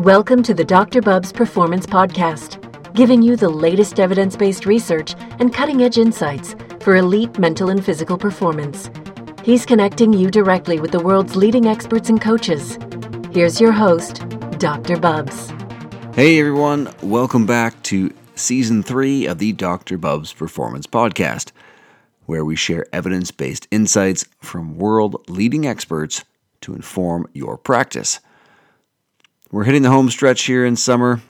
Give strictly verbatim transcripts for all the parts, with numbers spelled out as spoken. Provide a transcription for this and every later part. Welcome to the Doctor Bubbs Performance Podcast, giving you the latest evidence-based research and cutting-edge insights for elite mental and physical performance. He's connecting you directly with the world's leading experts and coaches. Here's your host, Doctor Bubbs. Hey everyone, welcome back to Season three of the Doctor Bubbs Performance Podcast, where we share evidence-based insights from world-leading experts to inform your practice. We're hitting the home stretch here in summer,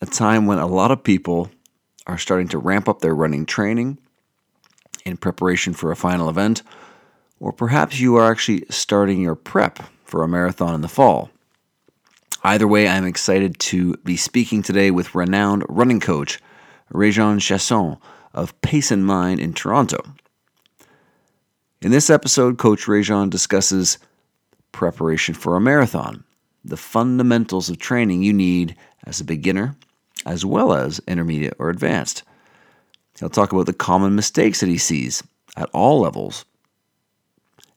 a time when a lot of people are starting to ramp up their running training in preparation for a final event, or perhaps you are actually starting your prep for a marathon in the fall. Either way, I'm excited to be speaking today with renowned running coach Rejean Chiasson of Pace and Mind in Toronto. In this episode, Coach Rejean discusses preparation for a marathon, the fundamentals of training you need as a beginner, as well as intermediate or advanced. He'll talk about the common mistakes that he sees at all levels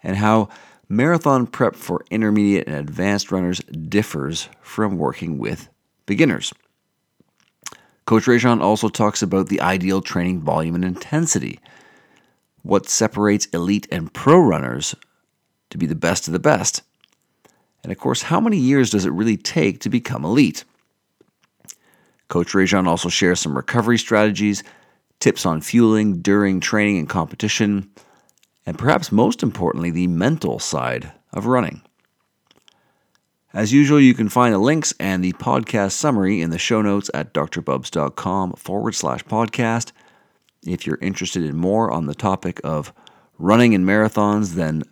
and how marathon prep for intermediate and advanced runners differs from working with beginners. Coach Rejean also talks about the ideal training volume and intensity, what separates elite and pro runners to be the best of the best, and of course, how many years does it really take to become elite? Coach Rejean also shares some recovery strategies, tips on fueling during training and competition, and perhaps most importantly, the mental side of running. As usual, you can find the links and the podcast summary in the show notes at drbubbs.com forward slash podcast. If you're interested in more on the topic of running and marathons, then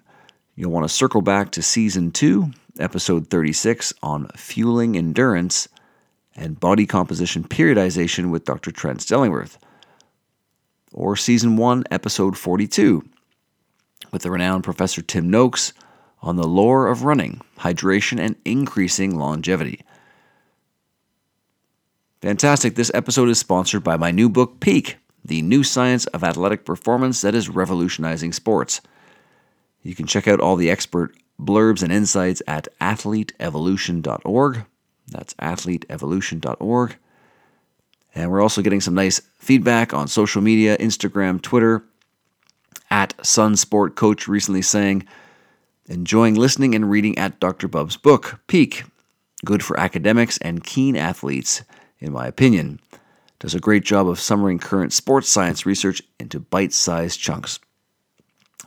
you'll want to circle back to Season two, Episode thirty-six on fueling endurance and body composition periodization with Doctor Trent Stellingworth, or Season one, Episode forty-two, with the renowned Professor Tim Noakes on the lore of running, hydration, and increasing longevity. Fantastic. This episode is sponsored by my new book, Peak, the new science of athletic performance that is revolutionizing sports. You can check out all the expert blurbs and insights at athlete evolution dot org. That's athlete evolution dot org. And we're also getting some nice feedback on social media, Instagram, Twitter, at Sunsport Coach recently saying, enjoying listening and reading at Doctor Bubbs' book, Peak, good for academics and keen athletes, in my opinion. Does a great job of summarizing current sports science research into bite-sized chunks.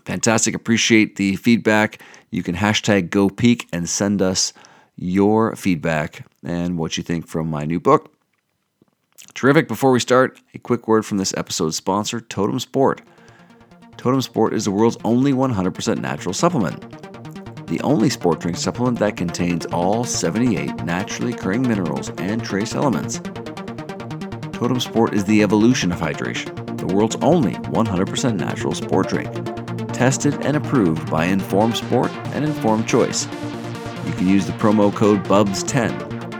Fantastic. Appreciate the feedback. You can hashtag GoPeak and send us your feedback and what you think from my new book. Terrific. Before we start, a quick word from this episode's sponsor, Totem Sport. Totem Sport is the world's only one hundred percent natural supplement, the only sport drink supplement that contains all seventy-eight naturally occurring minerals and trace elements. Totem Sport is the evolution of hydration, the world's only one hundred percent natural sport drink, tested and approved by Informed Sport and Informed Choice. You can use the promo code bubbs ten,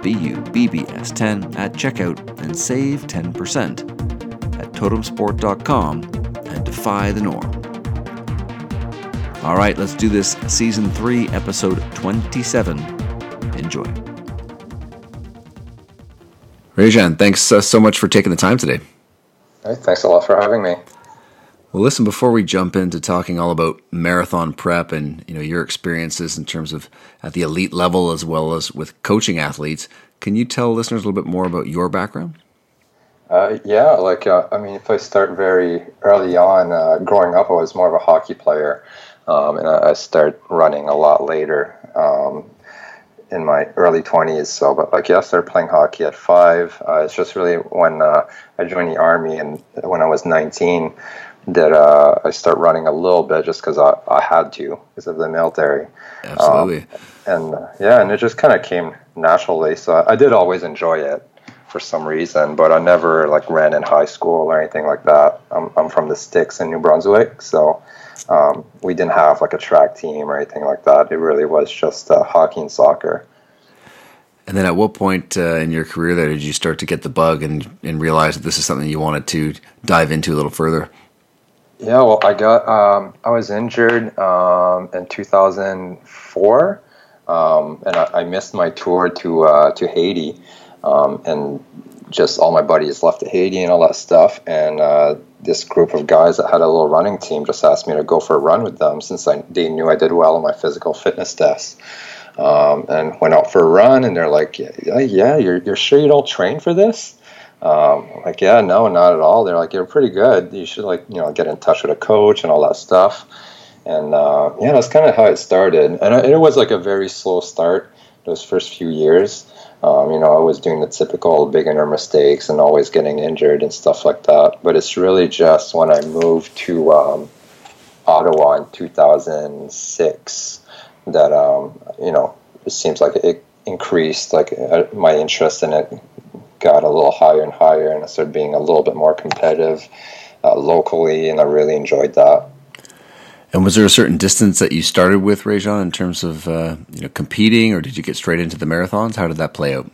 B U B B S ten, at checkout and save ten percent at totem sport dot com. And defy the norm. All right, let's do this. Season three, Episode twenty-seven. Enjoy. Rejean, thanks uh, so much for taking the time today. Hey, thanks a lot for having me. Well, listen, before we jump into talking all about marathon prep and you know your experiences in terms of at the elite level as well as with coaching athletes, can you tell listeners a little bit more about your background? Uh, yeah, like, uh, I mean, if I start very early on, uh, growing up, I was more of a hockey player, um, and I, I started running a lot later um, in my early twenties. So, but like, yeah, I started playing hockey at five. Uh, it's just really when uh, I joined the Army and when I was nineteen that uh, I started running a little bit just because I, I had to because of the military. Absolutely. Um, and uh, yeah, and it just kind of came naturally. So I, I did always enjoy it for some reason, but I never like ran in high school or anything like that. I'm I'm from the sticks in New Brunswick, so um, we didn't have like a track team or anything like that. It really was just uh, hockey and soccer. And then, at what point uh, in your career there did you start to get the bug and and realize that this is something you wanted to dive into a little further? Yeah, well, I got um, I was injured um, in two thousand four. um, and I, I missed my tour to uh, to Haiti, um, and just all my buddies left to Haiti and all that stuff. And uh, this group of guys that had a little running team just asked me to go for a run with them, since I, they knew I did well on my physical fitness tests. Um, and went out for a run, and they're like, yeah, yeah you're, you're sure you don't train for this? Um, I'm like, yeah, no, not at all. They're like, you're pretty good. You should, like, you know, get in touch with a coach and all that stuff. And, uh, yeah, that's kind of how it started. And it was like a very slow start those first few years. Um, you know, I was doing the typical beginner mistakes and always getting injured and stuff like that. But it's really just when I moved to um, Ottawa in two thousand six that, um, you know, it seems like it increased, like uh, my interest in it got a little higher and higher, and I started being a little bit more competitive uh, locally, and I really enjoyed that. And was there a certain distance that you started with, Rejean, in terms of uh, you know competing, or did you get straight into the marathons? How did that play out?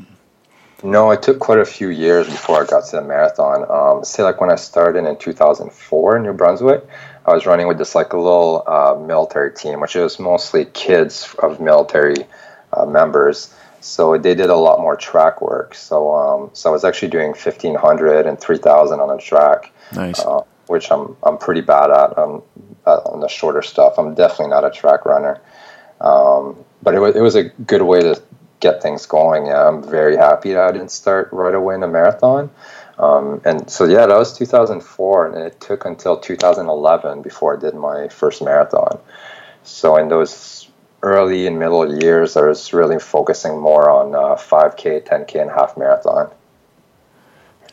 No, it took quite a few years before I got to the marathon. Um, say like when I started in two thousand four in New Brunswick, I was running with this like a little uh, military team, which was mostly kids of military uh, members. So they did a lot more track work. So um, so I was actually doing fifteen hundred and three thousand on the track. Nice. Uh, which I'm I'm pretty bad at. I'm, Uh, on the shorter stuff. I'm definitely not a track runner, um, but it was it was a good way to get things going. Yeah, I'm very happy that I didn't start right away in a marathon, um, and so yeah, that was two thousand four, and it took until two thousand eleven before I did my first marathon. So in those early and middle years, I was really focusing more on uh, five K, ten K, and half marathon.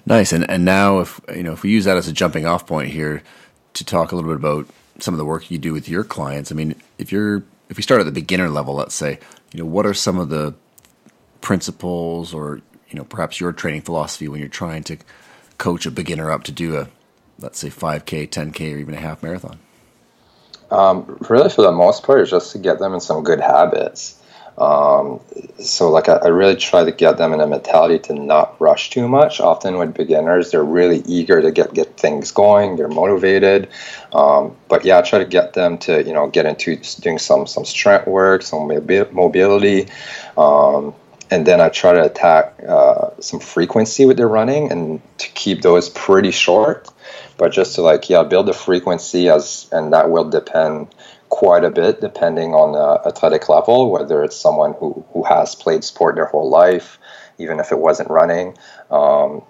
Nice, and and now if you know if we use that as a jumping off point here to talk a little bit about some of the work you do with your clients. I mean, if you're if you start at the beginner level, let's say, you know, what are some of the principles or, you know, perhaps your training philosophy when you're trying to coach a beginner up to do a, let's say, five K, ten K, or even a half marathon? Um, really, for the most part, it's just to get them in some good habits. Um, so, like, I, I really try to get them in a mentality to not rush too much. Often with beginners, they're really eager to get, get things going. They're motivated. Um, but, yeah, I try to get them to, you know, get into doing some, some strength work, some mobility. Um, and then I try to attack uh, some frequency with their running and to keep those pretty short. But just to, like, yeah, build the frequency as, and that will depend quite a bit depending on the athletic level, whether it's someone who, who has played sport their whole life, even if it wasn't running, um,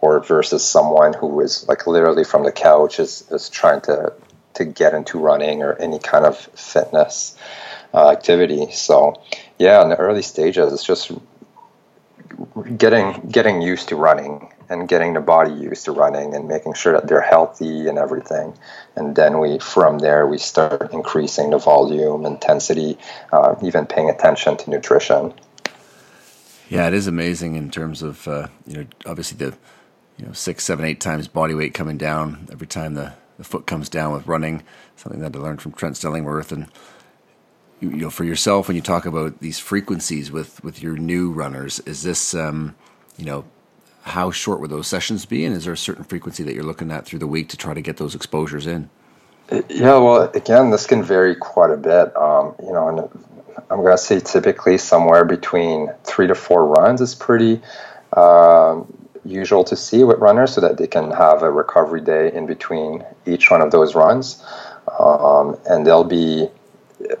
or versus someone who is like literally from the couch is, is trying to, to get into running or any kind of fitness uh, activity. So yeah, in the early stages, it's just getting getting used to running and getting the body used to running and making sure that they're healthy and everything. And then we, from there, we start increasing the volume, intensity, uh, even paying attention to nutrition. Yeah, it is amazing in terms of, uh, you know, obviously the, you know, six, seven, eight times body weight coming down every time the, the foot comes down with running, something that I learned from Trent Stellingworth. And, you, you know, for yourself, when you talk about these frequencies with, with your new runners, is this, um, you know, how short would those sessions be? And is there a certain frequency that you're looking at through the week to try to get those exposures in? Yeah, well, again, this can vary quite a bit. Um, you know, and I'm going to say typically somewhere between three to four runs is pretty um, usual to see with runners so that they can have a recovery day in between each one of those runs. Um, and they'll be,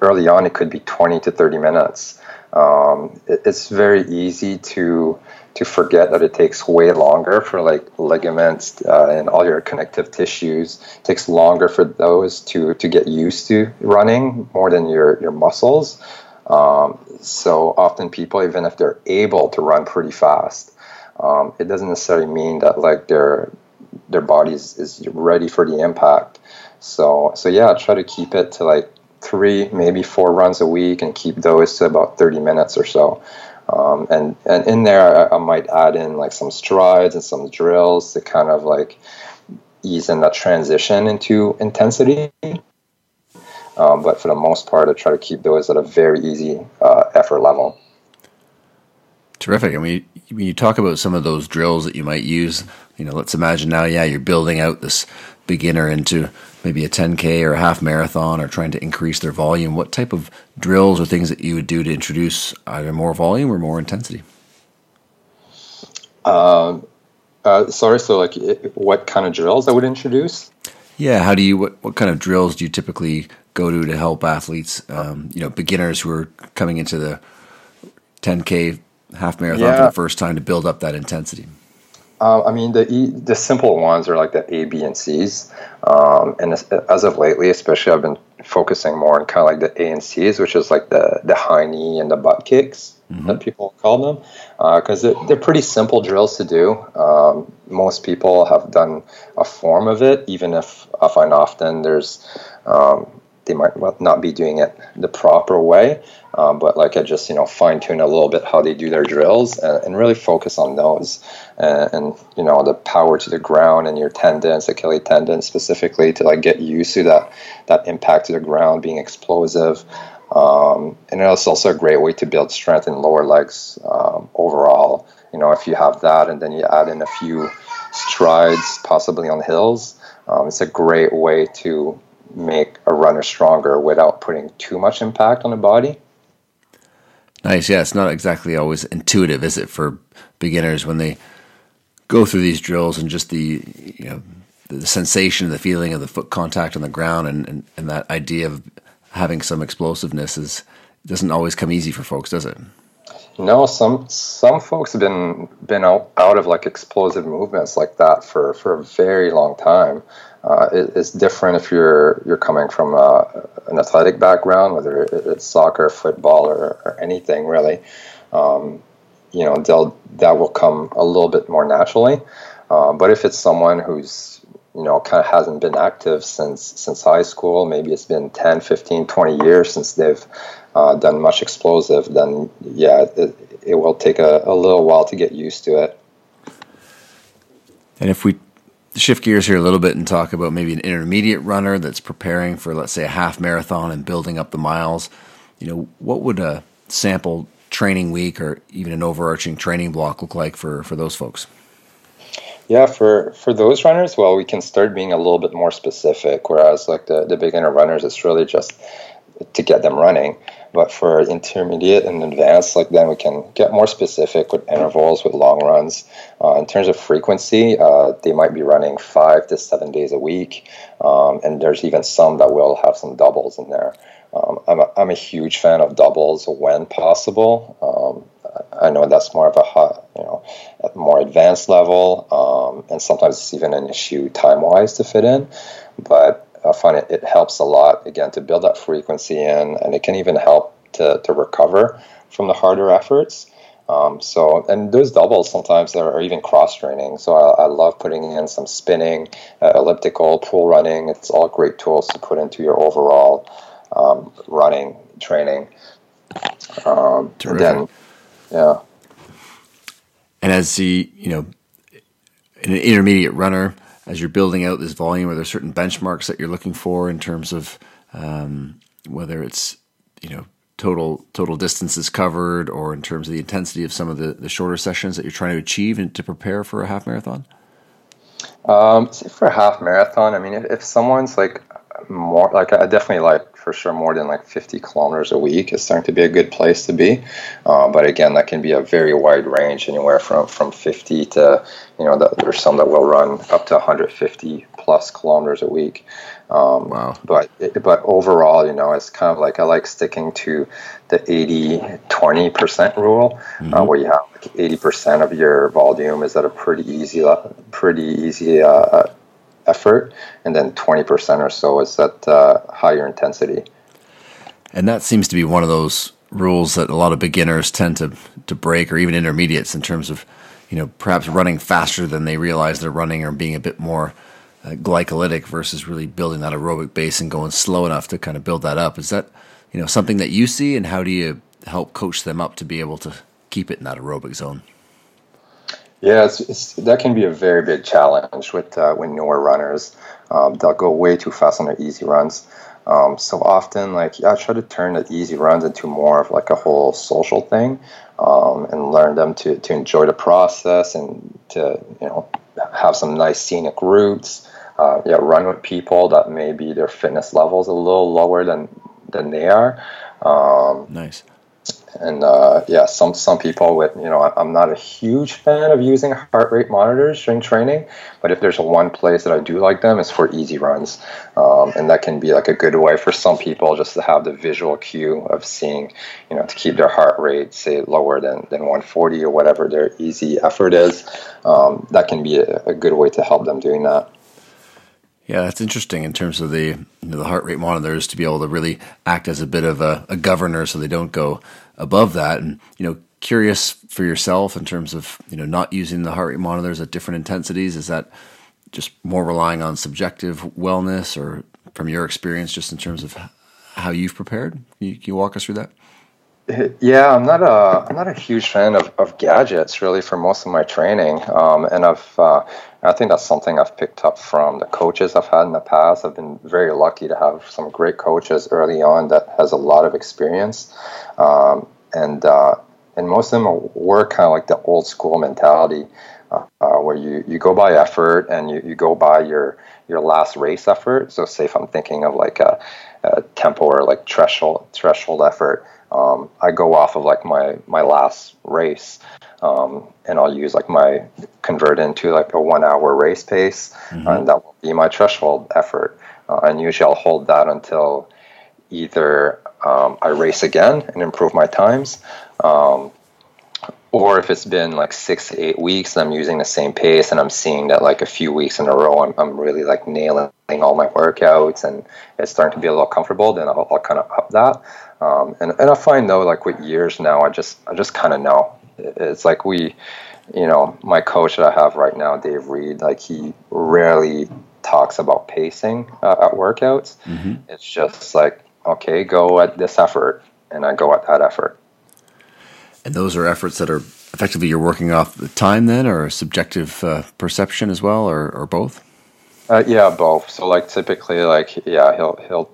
early on, it could be twenty to thirty minutes. Um, it, it's very easy to... to forget that it takes way longer for like ligaments uh, and all your connective tissues. It takes longer for those to, to get used to running more than your, your muscles. Um, so often people, even if they're able to run pretty fast, um, it doesn't necessarily mean that like their their body is ready for the impact. So, so yeah, try to keep it to like three, maybe four runs a week and keep those to about thirty minutes or so. Um, and, and in there, I, I might add in like some strides and some drills to kind of like ease in that transition into intensity. Um, but for the most part, I try to keep those at a very easy uh, effort level. Terrific. I mean, when you talk about some of those drills that you might use, you know, let's imagine now, yeah, you're building out this beginner into maybe a ten K or a half marathon are trying to increase their volume, what type of drills or things that you would do to introduce either more volume or more intensity? Uh, uh, sorry, so like it, what kind of drills I would introduce? Yeah, how do you, what, what kind of drills do you typically go to to help athletes, um, you know, beginners who are coming into the ten K half marathon yeah. for the first time to build up that intensity? Uh, I mean, the e- the simple ones are like the A, B, and C's. Um, and as, as of lately, especially, I've been focusing more on kind of like the A and C's, which is like the, the high knee and the butt kicks mm-hmm. that people call them, because uh, they're, they're pretty simple drills to do. Um, most people have done a form of it, even if I find often there's um, they might not be doing it the proper way. Um, but like I just, you know, fine tune a little bit how they do their drills and, and really focus on those and, and, you know, the power to the ground and your tendons, Achilles tendon specifically, to like get used to that, that impact to the ground being explosive. Um, and it's also a great way to build strength in lower legs um, overall. You know, if you have that and then you add in a few strides, possibly on hills, um, it's a great way to make a runner stronger without putting too much impact on the body. Nice. Yeah, it's not exactly always intuitive, is it, for beginners when they go through these drills and just the, you know, the sensation, the feeling of the foot contact on the ground and, and, and that idea of having some explosiveness is doesn't always come easy for folks, does it? No, some some folks have been been out, out of like explosive movements like that for, for a very long time. Uh, it, it's different if you're you're coming from a, an athletic background, whether it's soccer, football, or, or anything really. Um, you know, they'll that will come a little bit more naturally. Uh, but if it's someone who's you know kind of hasn't been active since since high school, maybe it's been ten, fifteen, twenty years since they've uh, done much explosive, then yeah, it, it will take a, a little while to get used to it. And if we shift gears here a little bit and talk about maybe an intermediate runner that's preparing for, let's say, a half marathon and building up the miles. You know, what would a sample training week or even an overarching training block look like for, for those folks? Yeah, for, for those runners, well, we can start being a little bit more specific, whereas like the, the beginner runners, it's really just to get them running. But for intermediate and advanced, like then we can get more specific with intervals, with long runs. Uh, in terms of frequency, uh, they might be running five to seven days a week. Um, and there's even some that will have some doubles in there. Um, I'm, a, I'm a huge fan of doubles when possible. Um, I know that's more of a hot, you know, more advanced level. Um, and sometimes it's even an issue time-wise to fit in. But I find it, it helps a lot, again, to build that frequency in, and it can even help to, to recover from the harder efforts. Um, so, and those doubles sometimes are even cross-training. So I, I love putting in some spinning, uh, elliptical, pool running. It's all great tools to put into your overall um, running training. Um, and then, yeah. And as the, you know, an intermediate runner, as you're building out this volume, are there certain benchmarks that you're looking for in terms of um, whether it's, you know, total total distances covered or in terms of the intensity of some of the, the shorter sessions that you're trying to achieve and to prepare for a half marathon? Um, so for a half marathon, I mean, if, if someone's like more, like I definitely like for sure more than like fifty kilometers a week is starting to be a good place to be. Uh, but again, that can be a very wide range, anywhere from, from fifty to, you know, the, there's some that will run up to one hundred fifty plus kilometers a week. Um, wow. But, it, but overall, you know, it's kind of like I like sticking to the eighty twenty percent rule, mm-hmm. uh, where you have like eighty percent of your volume is at a pretty easy, pretty easy, uh, effort, and then twenty percent or so is at uh, higher intensity. And that seems to be one of those rules that a lot of beginners tend to, to break, or even intermediates, in terms of, you know, perhaps running faster than they realize they're running, or being a bit more uh, glycolytic versus really building that aerobic base and going slow enough to kind of build that up. Is that, you know, something that you see, and how do you help coach them up to be able to keep it in that aerobic zone? Yeah, it's, it's, that can be a very big challenge with uh, with newer runners. Um, they'll go way too fast on their easy runs. Um, so often, like yeah, I try to turn the easy runs into more of like a whole social thing, um, and learn them to, to enjoy the process and to you know have some nice scenic routes. uh, yeah, run with people that maybe their fitness level's a little lower than than they are. Um, nice. And uh, yeah, some some people with, you know, I'm not a huge fan of using heart rate monitors during training, but if there's one place that I do like them, it's for easy runs. Um, and that can be like a good way for some people just to have the visual cue of seeing, you know, to keep their heart rate, say, lower than, than one forty or whatever their easy effort is. Um, that can be a, a good way to help them doing that. Yeah, that's interesting in terms of the, you know, the heart rate monitors to be able to really act as a bit of a, a governor so they don't go above that. And, you know, curious for yourself in terms of, you know, not using the heart rate monitors at different intensities. Is that just more relying on subjective wellness, or from your experience just in terms of how you've prepared? Can you, can you walk us through that? Yeah, I'm not a I'm not a huge fan of, of gadgets really for most of my training, um, and I've uh, I think that's something I've picked up from the coaches I've had in the past. I've been very lucky to have some great coaches early on that has a lot of experience, um, and uh, and most of them were kind of like the old school mentality, uh, where you, you go by effort and you, you go by your your last race effort. So, say if I'm thinking of like a, a tempo or like threshold threshold effort. Um, I go off of like my, my last race, um, and I'll use like my convert into like a one hour race pace, mm-hmm. and that will be my threshold effort. Uh, and usually I'll hold that until either um, I race again and improve my times, um, or if it's been like six to eight weeks and I'm using the same pace and I'm seeing that like a few weeks in a row I'm, I'm really like nailing all my workouts and it's starting to be a little comfortable, then I'll, I'll kind of up that. Um, and, and I find though, like with years now, I just, I just kind of know. It's like we, you know, my coach that I have right now, Dave Reed, like he rarely talks about pacing uh, at workouts. Mm-hmm. It's just like, okay, go at this effort. And I go at that effort. And those are efforts that are effectively you're working off the time then, or subjective uh, perception as well, or, or both? Uh, yeah, both. So like typically like, yeah, he'll, he'll,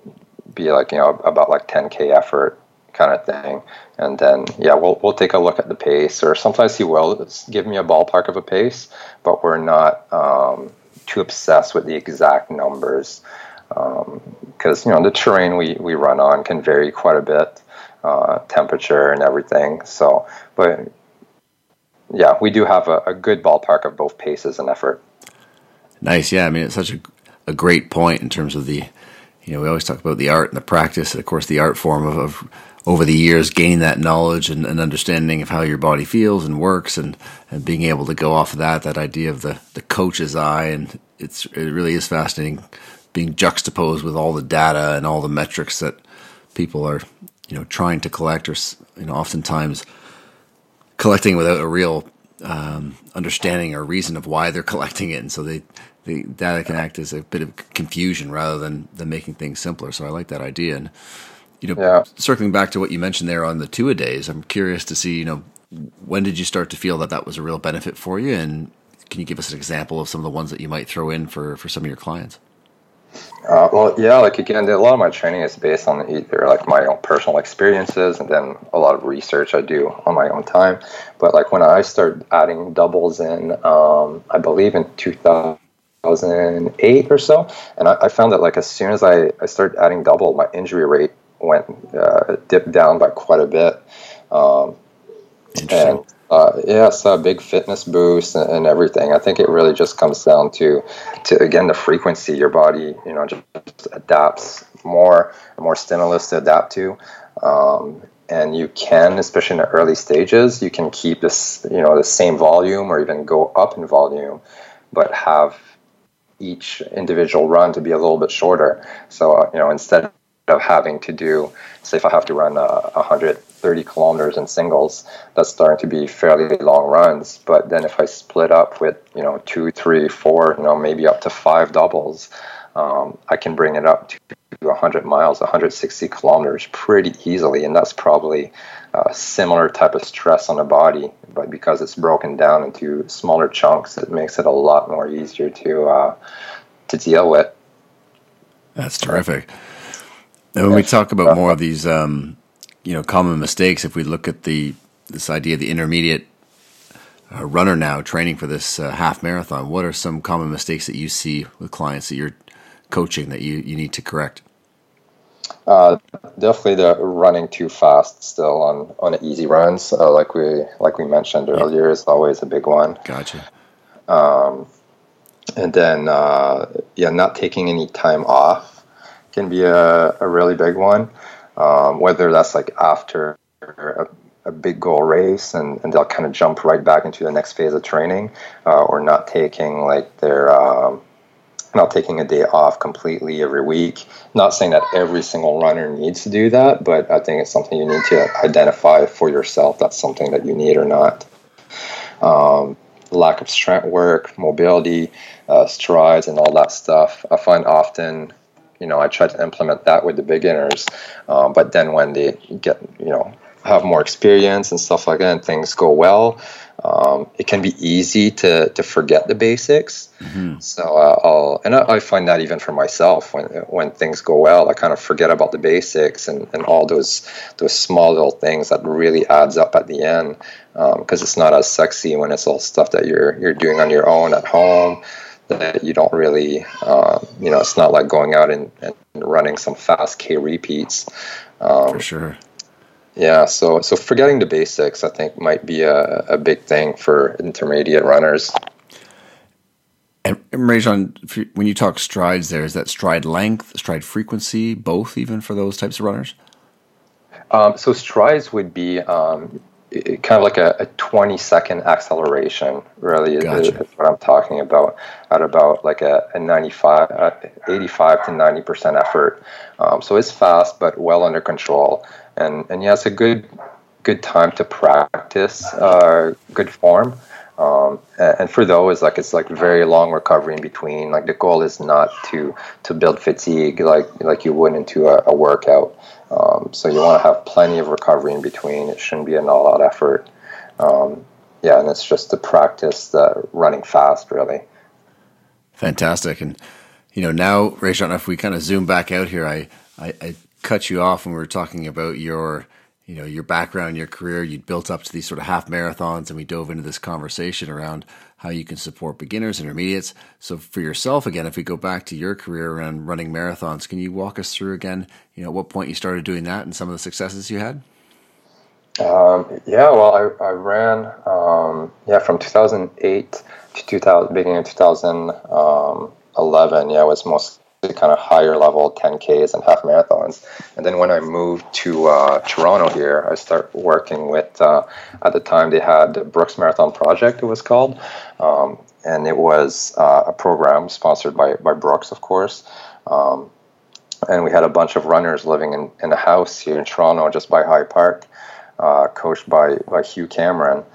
be like, you know, about like ten K effort kind of thing. And then, yeah, we'll we'll take a look at the pace, or sometimes he will give me a ballpark of a pace, but we're not um, too obsessed with the exact numbers because, um, you know, the terrain we, we run on can vary quite a bit, uh, temperature and everything. So, but yeah, we do have a, a good ballpark of both paces and effort. Nice. Yeah. I mean, it's such a, a great point in terms of the, you know, we always talk about the art and the practice, and of course the art form of, of over the years gaining that knowledge and, and understanding of how your body feels and works, and, and being able to go off of that, that idea of the, the coach's eye. And it's it really is fascinating being juxtaposed with all the data and all the metrics that people are, you know, trying to collect, or, you know, oftentimes collecting without a real um, understanding or reason of why they're collecting it. And so they... the data can act as a bit of confusion rather than, than making things simpler. So I like that idea. And, you know, yeah. Circling back to what you mentioned there on the two-a-days, I'm curious to see, you know, when did you start to feel that that was a real benefit for you? And can you give us an example of some of the ones that you might throw in for, for some of your clients? Uh, well, yeah, like again, a lot of my training is based on either like my own personal experiences and then a lot of research I do on my own time. But like when I started adding doubles in, um, I believe in two thousand, two thousand eight or so, and I, I found that like as soon as I, I started adding double, my injury rate went uh, dipped down by quite a bit. Um, and uh, yeah, so a big fitness boost and, and everything. I think it really just comes down to to again the frequency your body, you know, just adapts more more stimulus to adapt to. Um, And you can, especially in the early stages, you can keep this, you know, the same volume or even go up in volume, but have each individual run to be a little bit shorter. So, uh, you know, instead of having to do, say if I have to run uh, one hundred thirty kilometers in singles, that's starting to be fairly long runs. But then if I split up with, you know, two, three, four, you know, maybe up to five doubles, um, I can bring it up to one hundred miles, one hundred sixty kilometers pretty easily. And that's probably a similar type of stress on the body, but because it's broken down into smaller chunks, it makes it a lot more easier to uh, to deal with. That's terrific. And when we talk about more of these, um, you know, common mistakes, if we look at the this idea of the intermediate a runner now training for this uh, half marathon, what are some common mistakes that you see with clients that you're coaching that you, you need to correct? Uh, definitely the running too fast still on, on easy runs, uh, like we like we mentioned earlier, is always a big one. Gotcha. Um, and then, uh, yeah, not taking any time off can be a, a really big one, um, whether that's like after a, a big goal race and, and they'll kind of jump right back into the next phase of training, uh, or not taking like their... Um, not taking a day off completely every week. Not saying that every single runner needs to do that, but I think it's something you need to identify for yourself. That's something that you need or not. Um, lack of strength work, mobility, uh, strides, and all that stuff. I find often, you know, I try to implement that with the beginners, um, but then when they get, you know, have more experience and stuff like that, and things go well, um, it can be easy to to forget the basics. Mm-hmm. So uh, I'll, and I, I find that even for myself, when when things go well, I kind of forget about the basics and, and all those those small little things that really adds up at the end, because um, it's not as sexy when it's all stuff that you're you're doing on your own at home, that you don't really, uh, you know, it's not like going out and, and running some fast K repeats. Um, for sure. Yeah, so so forgetting the basics, I think, might be a, a big thing for intermediate runners. And, and Rejean, when you talk strides there, is that stride length, stride frequency, both even for those types of runners? Um, so strides would be um, it, kind of like a twenty-second acceleration, really, gotcha. is, is what I'm talking about, at about like a, a ninety-five, uh, eighty-five to ninety percent effort. Um, so it's fast, but well under control. And and yeah, it's a good good time to practice uh, good form. Um, and, and for those, like it's like very long recovery in between. Like the goal is not to to build fatigue like like you would into a, a workout. Um, so you want to have plenty of recovery in between. It shouldn't be an all-out effort. Um, yeah, and it's just to practice the running fast, really. Fantastic. And you know, now, Rejean, if we kind of zoom back out here, I I. I cut you off when we were talking about your, you know, your background, your career. You'd built up to these sort of half marathons, and we dove into this conversation around how you can support beginners, intermediates. So for yourself, again, if we go back to your career around running marathons, can you walk us through again, you know, at what point you started doing that and some of the successes you had? Um, yeah, well, I, I ran, um, yeah, from two thousand eight to two thousand, beginning of two thousand eleven. Yeah, it was mostly kind of higher level ten Ks and half marathons, and then when I moved to uh, Toronto here, I started working with uh, at the time they had the Brooks Marathon Project, it was called, um, and it was uh, a program sponsored by by Brooks, of course, um, and we had a bunch of runners living in, in a house here in Toronto, just by High Park, uh, coached by by Hugh Cameron.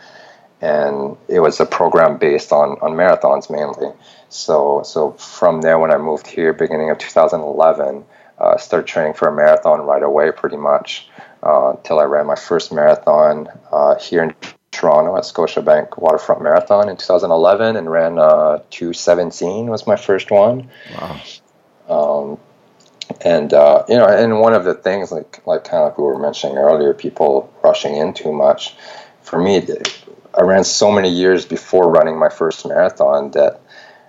And it was a program based on, on marathons mainly. So so from there, when I moved here, beginning of two thousand eleven, I uh, started training for a marathon right away pretty much uh, until I ran my first marathon uh, here in Toronto at Scotiabank Waterfront Marathon in two thousand eleven, and ran uh, two seventeen was my first one. Wow. Um, and, uh, you know, and one of the things, like, like kind of like we were mentioning earlier, people rushing in too much. For me, it, I ran so many years before running my first marathon that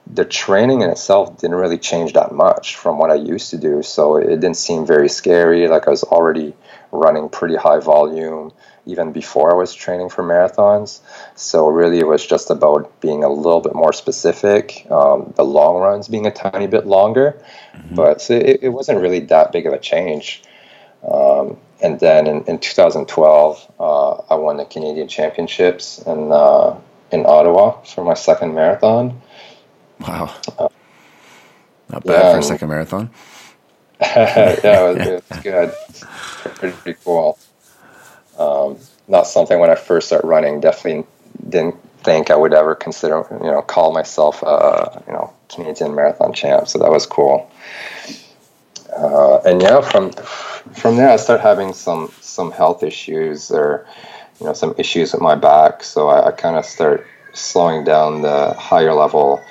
the training in itself didn't really change that much from what I used to do. So it didn't seem very scary. Like I was already running pretty high volume even before I was training for marathons. So really it was just about being a little bit more specific, um, the long runs being a tiny bit longer. Mm-hmm. But it, it wasn't really that big of a change. Um, and then in, in two thousand twelve, uh, I won the Canadian Championships in, uh, in Ottawa for my second marathon. Wow. Uh, Not bad yeah, for a second marathon. yeah, it was, it was good. Pretty cool. Um, not something when I first started running, definitely didn't think I would ever consider, you know, call myself a, you know, Canadian marathon champ. So that was cool. Uh, and yeah, from from there I started having some, some health issues, or you know, some issues with my back. So I, I kind of start slowing down the higher level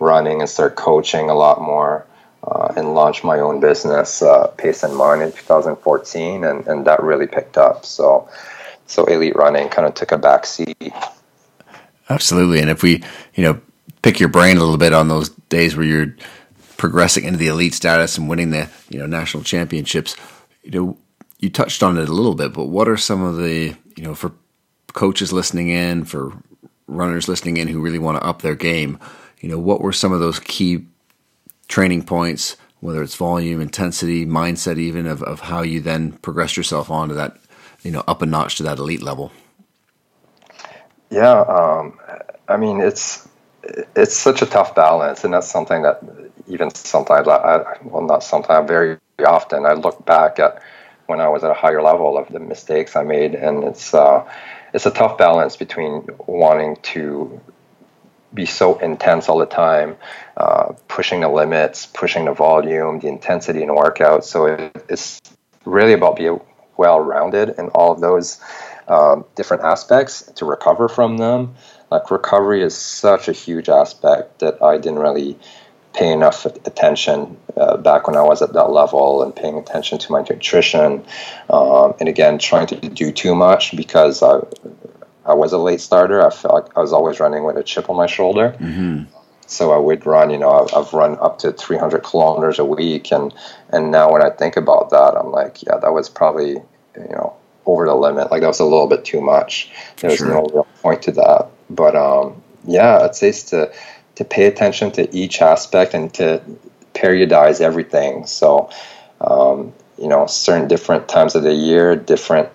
running and start coaching a lot more, uh, and launch my own business, uh, Pace and Mind, in two thousand fourteen, and, and that really picked up. So so elite running kind of took a back seat. Absolutely. And if we, you know, pick your brain a little bit on those days where you're progressing into the elite status and winning the, you know, national championships, you know, you touched on it a little bit, but what are some of the, you know, for coaches listening in, for runners listening in who really want to up their game, you know, what were some of those key training points, whether it's volume, intensity, mindset, even of, of how you then progress yourself on to that, you know, up a notch to that elite level? Yeah. Um, I mean, it's, it's such a tough balance, and that's something that even sometimes I, well, not sometimes, very often I look back at when I was at a higher level of the mistakes I made. And it's, uh, it's a tough balance between wanting to be so intense all the time, uh, pushing the limits, pushing the volume, the intensity in workouts. So it, it's really about being well-rounded in all of those uh, different aspects to recover from them. Like recovery is such a huge aspect that I didn't really pay enough attention uh, back when I was at that level, and paying attention to my nutrition. Um, and again, trying to do too much because I I was a late starter. I felt like I was always running with a chip on my shoulder. Mm-hmm. So I would run, you know, I've run up to three hundred kilometers a week. And, and now when I think about that, I'm like, yeah, that was probably, you know, over the limit. Like that was a little bit too much. There was sure. no real point to that. But um, yeah, I'd say it's to, to pay attention to each aspect and to periodize everything. So, um, you know, certain different times of the year, different,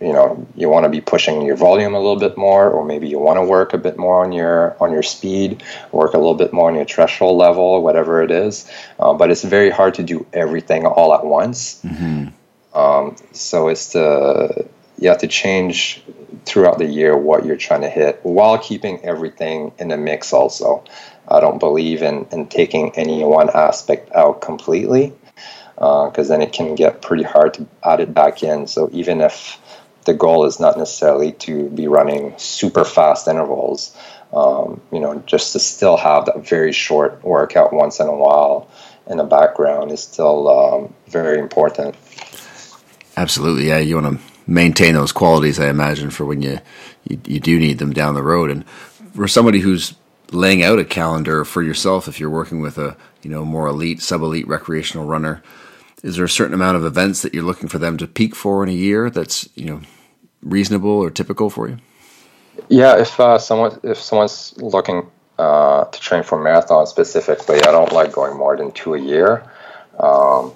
you know, you want to be pushing your volume a little bit more, or maybe you want to work a bit more on your on your speed, work a little bit more on your threshold level, whatever it is. Uh, but it's very hard to do everything all at once. Mm-hmm. Um, so it's to, you have to change throughout the year what you're trying to hit while keeping everything in the mix also. I don't believe in, in taking any one aspect out completely, because uh, then it can get pretty hard to add it back in. So even if the goal is not necessarily to be running super fast intervals, um, you know, just to still have that very short workout once in a while in the background is still um, very important. Absolutely. Yeah. You want to maintain those qualities, I imagine, for when you, you, you do need them down the road. And for somebody who's laying out a calendar for yourself, if you're working with a, you know, more elite, sub-elite recreational runner, is there a certain amount of events that you're looking for them to peak for in a year that's, you know, reasonable or typical for you? Yeah, if uh, someone if someone's looking uh, to train for marathon specifically, I don't like going more than two a year. Um,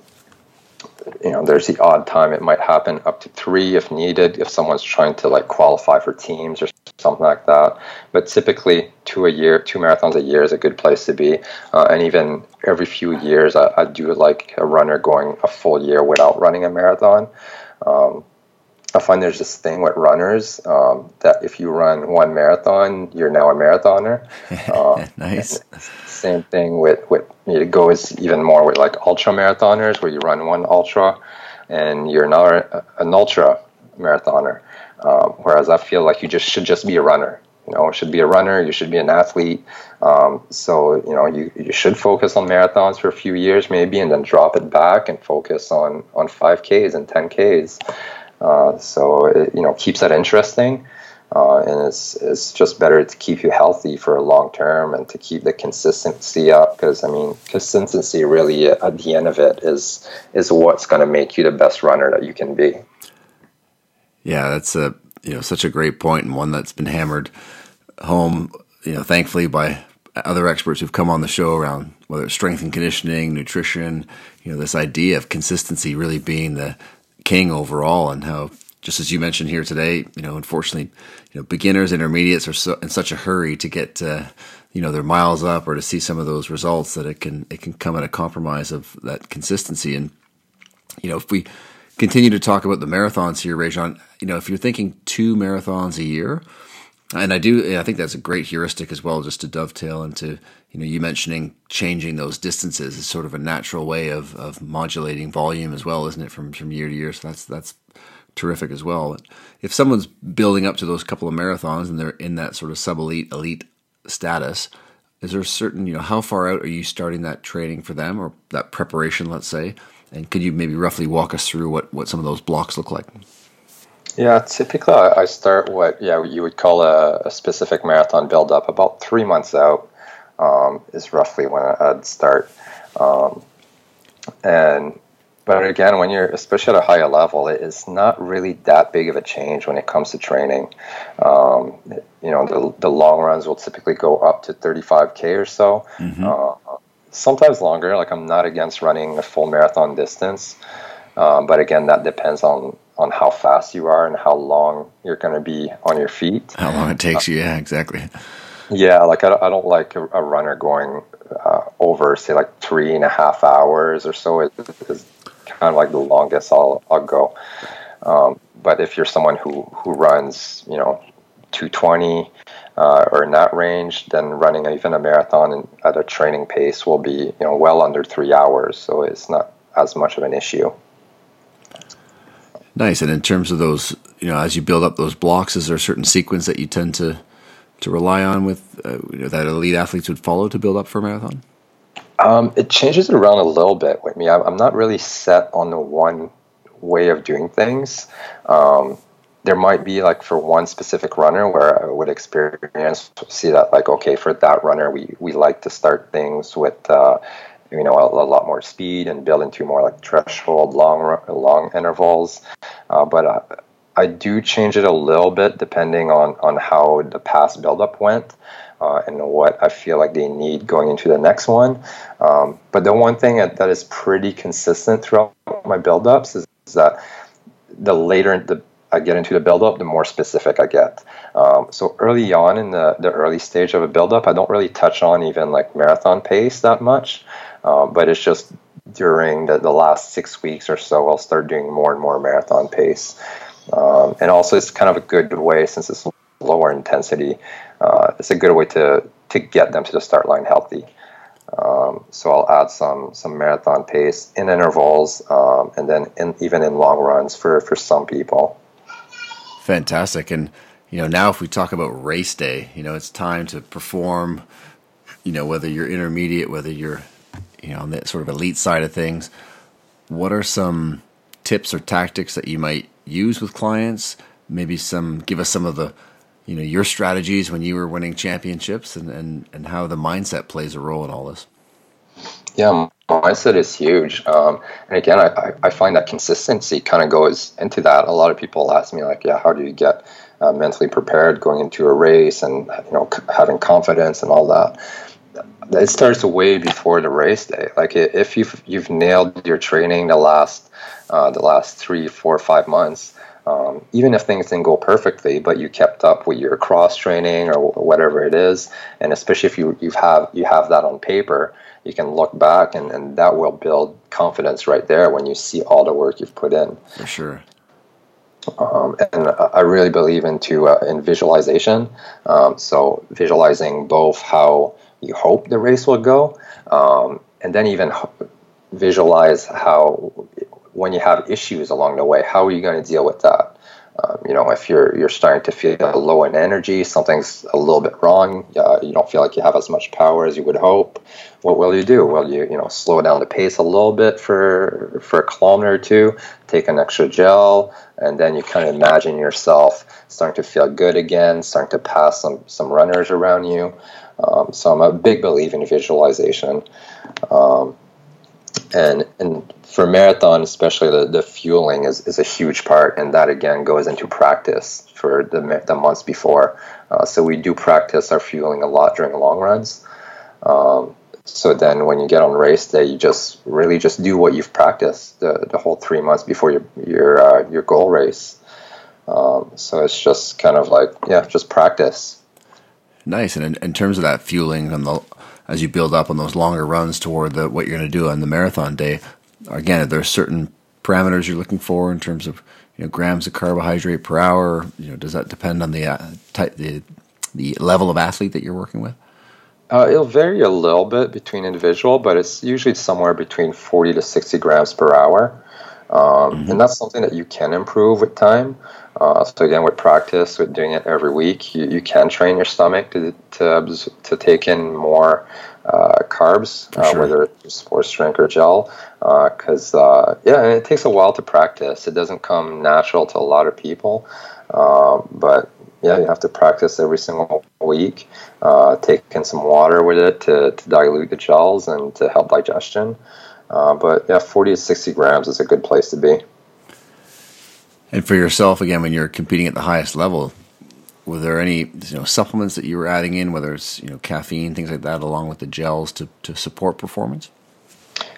you know, there's the odd time it might happen up to three if needed, if someone's trying to like qualify for teams or something like that. But typically two a year, two marathons a year is a good place to be. Uh, and even every few years, I, I do like a runner going a full year without running a marathon. Um, I find there's this thing with runners um, that if you run one marathon, you're now a marathoner. Uh, nice. Same thing with, with, it goes even more with like ultra marathoners, where you run one ultra and you're now an ultra marathoner. Uh, whereas I feel like you just should just be a runner. You know, should be a runner. You should be an athlete. Um, so you know, you, you should focus on marathons for a few years, maybe, and then drop it back and focus on on five Ks and ten Ks. Uh, so it, you know, keeps that interesting, uh, and it's it's just better to keep you healthy for a long term and to keep the consistency up. Because I mean, consistency really at the end of it is is what's going to make you the best runner that you can be. Yeah, that's a you know such a great point, and one that's been hammered home, you know, thankfully by other experts who've come on the show around whether it's strength and conditioning, nutrition. You know, this idea of consistency really being the king overall, and how, just as you mentioned here today, you know, unfortunately, you know, beginners, intermediates are so, in such a hurry to get, uh, you know, their miles up or to see some of those results that it can, it can come at a compromise of that consistency. And, you know, if we continue to talk about the marathons here, Rejean, you know, if you're thinking two marathons a year, and I do, I think that's a great heuristic as well, just to dovetail into, you know, you mentioning changing those distances is sort of a natural way of, of modulating volume as well, isn't it, from, from year to year? So that's, that's terrific as well. If someone's building up to those couple of marathons and they're in that sort of sub-elite, elite status, is there a certain, you know, how far out are you starting that training for them, or that preparation, let's say? And could you maybe roughly walk us through what, what some of those blocks look like? Yeah, typically I start what yeah what you would call a, a specific marathon build-up. About three months out um, is roughly when I'd start. Um, and but again, when you're especially at a higher level, it's not really that big of a change when it comes to training. Um, you know, the the long runs will typically go up to thirty-five K or so, mm-hmm. uh, sometimes longer. Like I'm not against running a full marathon distance, um, but again, that depends on. on how fast you are and how long you're going to be on your feet. How long it takes uh, you. Yeah, exactly. Yeah. Like I don't, I don't like a, a runner going uh, over say like three and a half hours or so is, is kind of like the longest I'll, I'll go. Um, but if you're someone who, who runs, you know, two twenty uh, or in that range, then running even a marathon at a training pace will be, you know, well under three hours. So it's not as much of an issue. Nice. And in terms of those, you know, as you build up those blocks, is there a certain sequence that you tend to, to rely on with uh, you know, that elite athletes would follow to build up for a marathon? Um, it changes it around a little bit with me. I'm not really set on the one way of doing things. Um, there might be like for one specific runner where I would experience, see that like, okay, for that runner, we, we like to start things with, uh, you know, a, a lot more speed and build into more like threshold long long intervals. Uh, but I, I do change it a little bit depending on, on how the past buildup went uh, and what I feel like they need going into the next one. Um, but the one thing that, that is pretty consistent throughout my buildups is, is that the later the I get into the buildup, the more specific I get. Um, so early on in the, the early stage of a buildup, I don't really touch on even like marathon pace that much. Um, but it's just during the, the last six weeks or so, I'll start doing more and more marathon pace. Um, and also, it's kind of a good way, since it's lower intensity, uh, it's a good way to, to get them to the start line healthy. Um, so I'll add some some marathon pace in intervals um, and then in, even in long runs for, for some people. Fantastic. And, you know, now if we talk about race day, you know, it's time to perform, you know, whether you're intermediate, whether you're, you know, on that sort of elite side of things, what are some tips or tactics that you might use with clients? Maybe some, give us some of the, you know, your strategies when you were winning championships and, and, and how the mindset plays a role in all this. Yeah, mindset is huge. Um, and again, I, I find that consistency kind of goes into that. A lot of people ask me like, yeah, how do you get uh, mentally prepared going into a race and, you know, c- having confidence and all that. It starts way before the race day. Like if you've you've nailed your training the last uh, the last three, four, five months, um, even if things didn't go perfectly, but you kept up with your cross training or whatever it is, and especially if you you've have you have that on paper, you can look back and, and that will build confidence right there when you see all the work you've put in. For sure. Um, and I really believe into uh, in visualization. Um, so visualizing both how you hope the race will go, um, and then even ho- visualize how, when you have issues along the way, how are you going to deal with that? Um, you know, if you're you're starting to feel low in energy, something's a little bit wrong. Uh, you don't feel like you have as much power as you would hope. What will you do? Will you you know slow down the pace a little bit for for a kilometer or two? Take an extra gel, and then you kind of imagine yourself starting to feel good again, starting to pass some some runners around you. Um, so I'm a big believer in visualization, um, and and for marathon especially the, the fueling is, is a huge part, and that again goes into practice for the the months before. Uh, so we do practice our fueling a lot during long runs. Um, so then when you get on race day, you just really just do what you've practiced the, the whole three months before your your uh, your goal race. Um, so it's just kind of like yeah, just practice. Nice. And in, in terms of that fueling and the, as you build up on those longer runs toward the, what you're going to do on the marathon day, again, are there certain parameters you're looking for in terms of, you know, grams of carbohydrate per hour? You know, does that depend on the uh, type, the the level of athlete that you're working with? Uh, it'll vary a little bit between individual, but it's usually somewhere between forty to sixty grams per hour. Um, mm-hmm. And that's something that you can improve with time. Uh, so again, with practice, with doing it every week, you, you can train your stomach to to, to take in more uh, carbs, uh, sure. whether it's sports drink or gel. Because, uh, uh, yeah, and it takes a while to practice. It doesn't come natural to a lot of people. Uh, but, yeah, you have to practice every single week, uh, take in some water with it to, to dilute the gels and to help digestion. Uh, but, yeah, forty to sixty grams is a good place to be. And for yourself, again, when you're competing at the highest level, were there any you know, supplements that you were adding in, whether it's you know caffeine, things like that, along with the gels to, to support performance?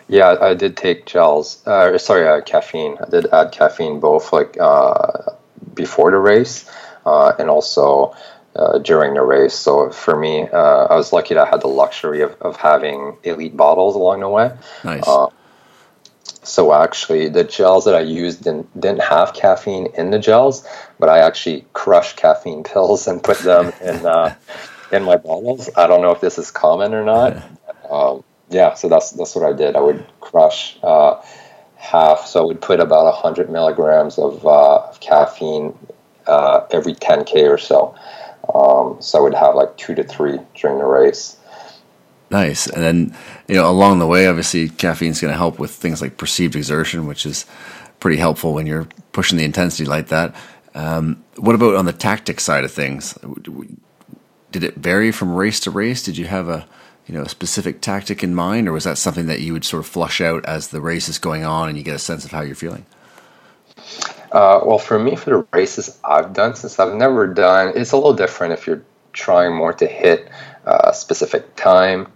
Yeah, I did take gels. Uh, sorry, uh, caffeine. I did add caffeine both like uh, before the race uh, and also uh, during the race. So for me, uh, I was lucky that I had the luxury of, of having elite bottles along the way. Nice. Uh, So actually, the gels that I used didn't, didn't have caffeine in the gels, but I actually crushed caffeine pills and put them in uh, in my bottles. I don't know if this is common or not. Um, yeah, so that's that's what I did. I would crush uh, half, so I would put about one hundred milligrams of, uh, of caffeine uh, every ten K or so. Um, so I would have like two to three during the race. Nice. And then, you know, along the way, obviously, caffeine's going to help with things like perceived exertion, which is pretty helpful when you're pushing the intensity like that. Um, what about on the tactic side of things? Did it vary from race to race? Did you have a, you know, a specific tactic in mind, or was that something that you would sort of flush out as the race is going on and you get a sense of how you're feeling? Uh, well, for me, for the races I've done, since I've never done, it's a little different if you're trying more to hit a specific time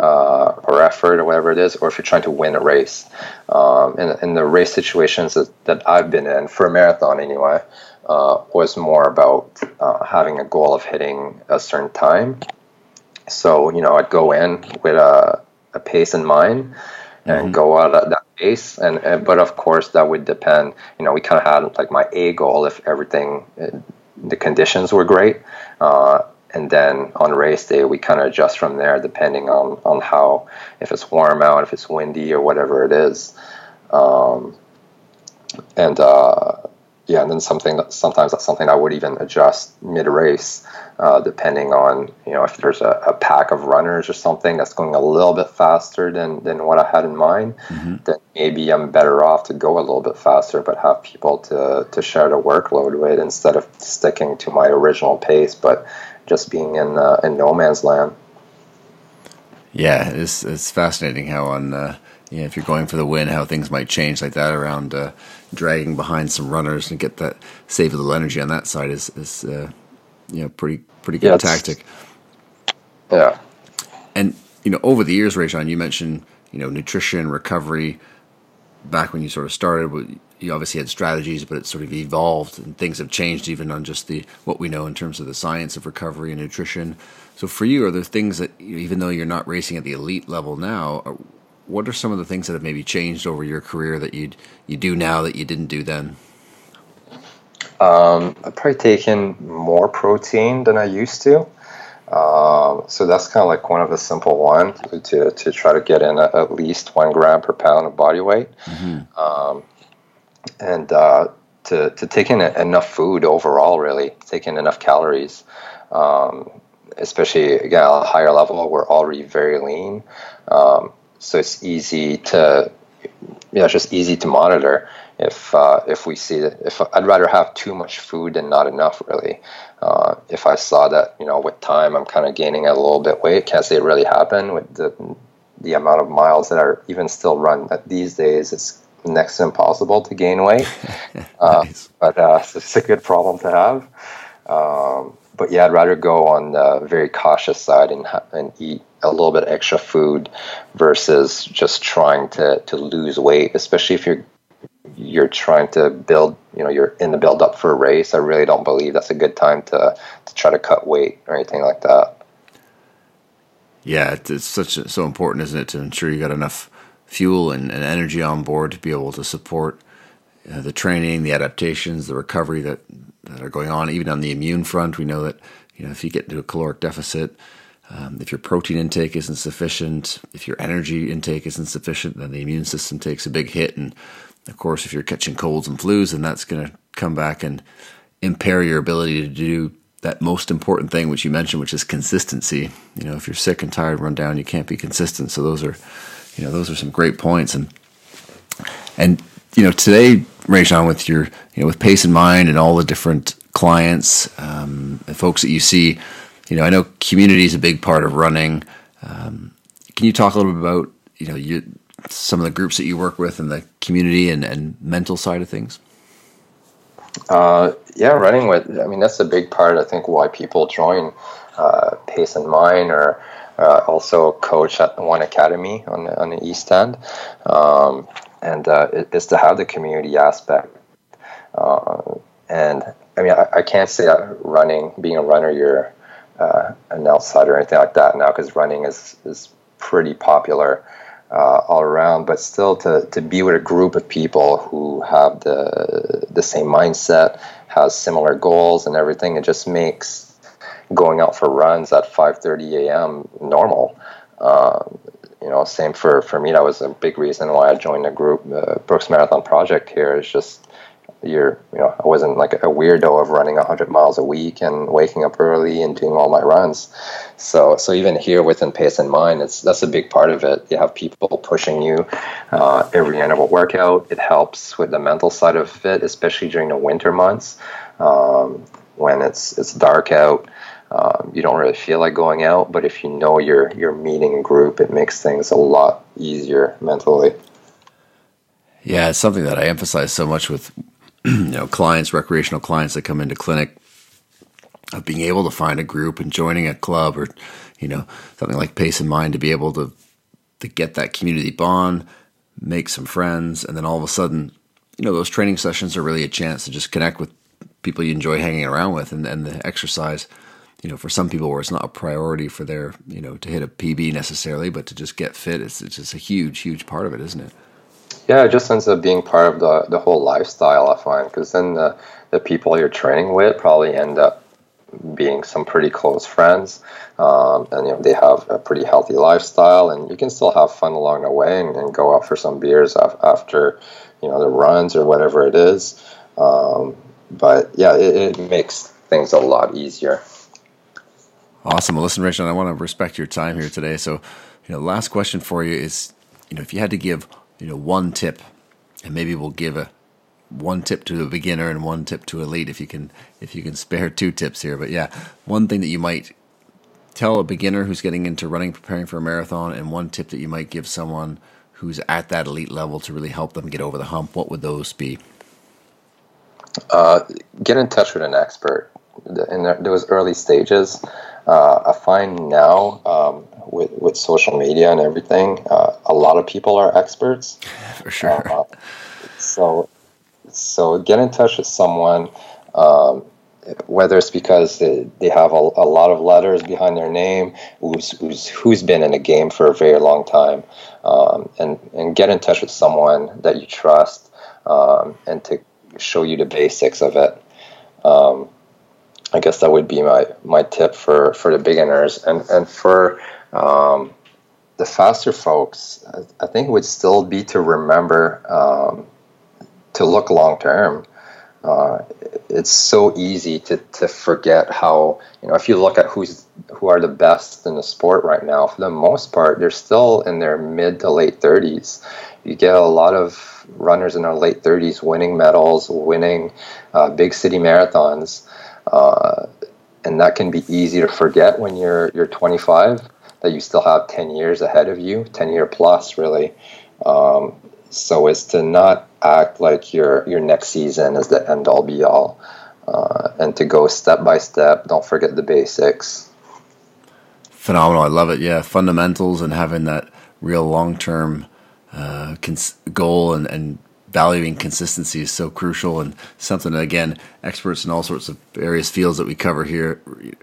uh, or effort or whatever it is, or if you're trying to win a race. Um, and, and the race situations that, that I've been in, for a marathon anyway, uh, was more about uh, having a goal of hitting a certain time. So, you know, I'd go in with a, a pace in mind and mm-hmm. go out at that pace. And, and, but of course, that would depend. You know, we kind of had like my A goal if everything, the conditions were great. Uh, and then on race day, we kind of adjust from there depending on, on how, if it's warm out, if it's windy or whatever it is. Um, and uh, yeah, and then something that sometimes that's something I would even adjust mid-race uh, depending on, you know, if there's a, a pack of runners or something that's going a little bit faster than, than what I had in mind, mm-hmm. then maybe I'm better off to go a little bit faster but have people to, to share the workload with instead of sticking to my original pace. But just being in uh, in no man's land. Yeah, it's it's fascinating how on uh, you know, if you're going for the win, how things might change like that around uh, dragging behind some runners and get that save a little energy on that side is is uh, you know pretty pretty good yeah, tactic. Yeah, and you know over the years, Rejean, you mentioned you know nutrition recovery. Back when you sort of started, you obviously had strategies, but it sort of evolved and things have changed even on just the what we know in terms of the science of recovery and nutrition. So for you, are there things that, even though you're not racing at the elite level now, what are some of the things that have maybe changed over your career that you you do now that you didn't do then? Um, I've probably taken more protein than I used to. Um, so that's kind of like one of the simple ones to, to try to get in a, at least one gram per pound of body weight. Mm-hmm. Um, and, uh, to, to take in enough food overall, really take in enough calories. Um, especially again, at a higher level, we're already very lean. Um, so it's easy to, yeah, it's just easy to monitor. If uh, if we see that, if I'd rather have too much food than not enough, really. Uh, if I saw that, you know, with time I'm kind of gaining a little bit weight, can't say it really happened with the the amount of miles that are even still run these days. It's next to impossible to gain weight, uh, nice. but uh, it's a good problem to have. Um, but yeah, I'd rather go on the very cautious side and and eat a little bit extra food versus just trying to to lose weight, especially if you're. You're trying to build, you know, you're in the build up for a race. I really don't believe that's a good time to, to try to cut weight or anything like that. Yeah, it's such a, so important, isn't it, to ensure you got enough fuel and, and energy on board to be able to support uh, the training, the adaptations, the recovery that, that are going on. Even on the immune front, we know that, you know, if you get into a caloric deficit, um, if your protein intake isn't sufficient, if your energy intake isn't sufficient, then the immune system takes a big hit and Of course, if you're catching colds and flus, then that's going to come back and impair your ability to do that most important thing, which you mentioned, which is consistency. You know, if you're sick and tired, run down, you can't be consistent. So those are, you know, those are some great points. And, and you know, today, Rejean, with your, you know, with Pace in Mind and all the different clients um, and folks that you see, you know, I know community is a big part of running. Um, can you talk a little bit about, you know, you, some of the groups that you work with and the community and, and mental side of things? Uh, yeah, running with, I mean, that's a big part, I think, why people join uh, Pace and Mind, or uh, also coach at the One Academy on the, on the East End, um, and uh, it, it's to have the community aspect. Uh, and, I mean, I, I can't say that running, being a runner, you're uh, an outsider or anything like that now, because running is, is pretty popular Uh, all around, but still to, to be with a group of people who have the the same mindset, has similar goals and everything, it just makes going out for runs at five thirty a.m. normal. Uh, you know, same for, for me, that was a big reason why I joined the group, uh, Brooks Marathon Project here, is just you're, you know, I wasn't like a weirdo of running one hundred miles a week and waking up early and doing all my runs. So so even here within Pace and Mind, it's, that's a big part of it. You have people pushing you uh, every interval workout. It helps with the mental side of it, especially during the winter months um, when it's it's dark out. Um, you don't really feel like going out, but if you know you're, you're meeting a group, it makes things a lot easier mentally. Yeah, it's something that I emphasize so much with you know, clients, recreational clients that come into clinic, of being able to find a group and joining a club or, you know, something like Pace and Mind to be able to, to get that community bond, make some friends. And then all of a sudden, you know, those training sessions are really a chance to just connect with people you enjoy hanging around with, and, and the exercise, you know, for some people where it's not a priority for their, you know, to hit a P B necessarily, but to just get fit. It's, it's just a huge, huge part of it, isn't it? Yeah, it just ends up being part of the, the whole lifestyle, I find, because then the, the people you're training with probably end up being some pretty close friends, um, and you know, they have a pretty healthy lifestyle, and you can still have fun along the way and, and go out for some beers af- after you know the runs or whatever it is. Um, but yeah, it, it makes things a lot easier. Awesome. Well, listen, Rejean, I want to respect your time here today. So, you know, last question for you is, you know, if you had to give you know, one tip, and maybe we'll give a one tip to a beginner and one tip to elite if you can if you can spare two tips here. But yeah, one thing that you might tell a beginner who's getting into running, preparing for a marathon, and one tip that you might give someone who's at that elite level to really help them get over the hump, what would those be? Uh, get in touch with an expert. In those early stages, uh, I find now um, with with social media and everything, uh, a lot of people are experts. For sure. Uh, so, so get in touch with someone, um, whether it's because they, they have a, a lot of letters behind their name, who's who's who's been in the game for a very long time, um, and and get in touch with someone that you trust, um, and to show you the basics of it. Um, I guess that would be my, my tip for, for the beginners. And, and for um, the faster folks, I, I think it would still be to remember um, to look long-term. Uh, it's so easy to, to forget how, you know, if you look at who's who are the best in the sport right now, for the most part, they're still in their mid to late thirties. You get a lot of runners in their late thirties winning medals, winning uh, big city marathons. Uh, and that can be easy to forget when you're you're twenty-five, that you still have ten years ahead of you, ten year plus really. Um, so it's to not act like your your next season is the end all be all, uh, and to go step by step. Don't forget the basics. Phenomenal, I love it. Yeah, fundamentals and having that real long term uh, cons- goal and, and valuing consistency is so crucial, and something that, again, experts in all sorts of various fields that we cover here,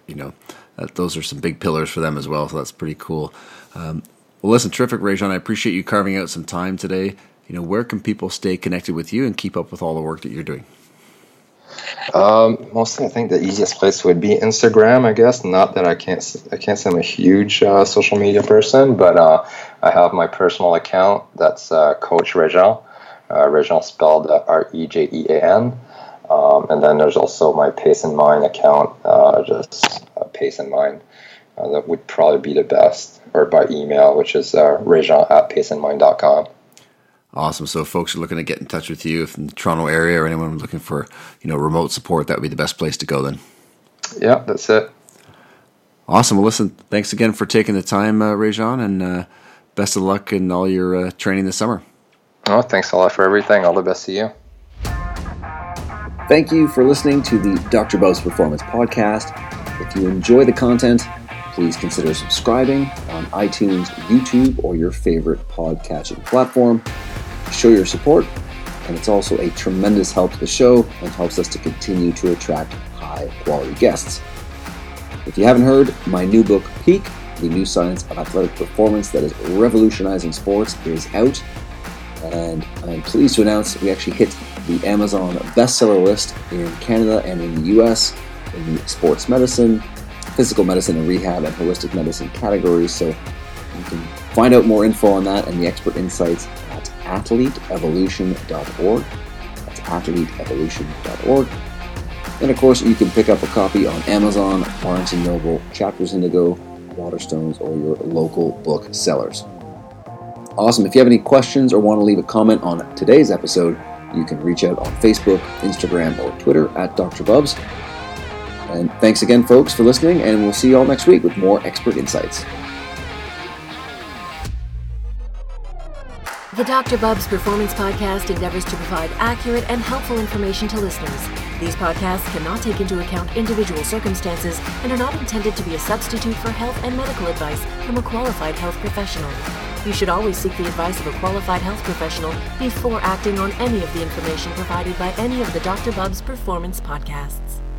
you know, that those are some big pillars for them as well. So that's pretty cool. Um, well, listen, terrific, Rejean. I appreciate you carving out some time today. You know, where can people stay connected with you and keep up with all the work that you're doing? Um, mostly, I think the easiest place would be Instagram. I guess not that I can't. I can't say I'm a huge uh, social media person, but uh, I have my personal account. That's uh, Coach Rejean. uh, Rejean spelled uh, R E J E A N. Um, and then there's also my Pace and Mind account, uh, just uh, Pace and Mind. Uh, that would probably be the best, or by email, which is uh, Rejean at pace and mind dot com. Awesome. So if folks are looking to get in touch with you, if in the Toronto area or anyone looking for, you know, remote support, that would be the best place to go then. Yeah, that's it. Awesome. Well, listen, thanks again for taking the time, uh, Rejean, and uh, best of luck in all your uh, training this summer. Oh, thanks a lot for everything. All the best to you. Thank you for listening to the Doctor Bubbs Performance Podcast. If you enjoy the content, please consider subscribing on iTunes, YouTube, or your favorite podcatching platform. Show your support, and it's also a tremendous help to the show and helps us to continue to attract high-quality guests. If you haven't heard, my new book, Peak, The New Science of Athletic Performance That Is Revolutionizing Sports, is out. And I'm pleased to announce we actually hit the Amazon bestseller list in Canada and in the U S in the sports medicine, physical medicine and rehab, and holistic medicine categories. So you can find out more info on that and the expert insights at athlete evolution dot org. That's athlete evolution dot org. And of course, you can pick up a copy on Amazon, Barnes and Noble, Chapters Indigo, Waterstones, or your local book sellers. Awesome. If you have any questions or want to leave a comment on today's episode, you can reach out on Facebook, Instagram, or Twitter at Doctor Bubbs. And thanks again, folks, for listening, and we'll see you all next week with more expert insights. The Doctor Bubbs Performance Podcast endeavors to provide accurate and helpful information to listeners. These podcasts cannot take into account individual circumstances and are not intended to be a substitute for health and medical advice from a qualified health professional. You should always seek the advice of a qualified health professional before acting on any of the information provided by any of the Doctor Bubbs Performance Podcasts.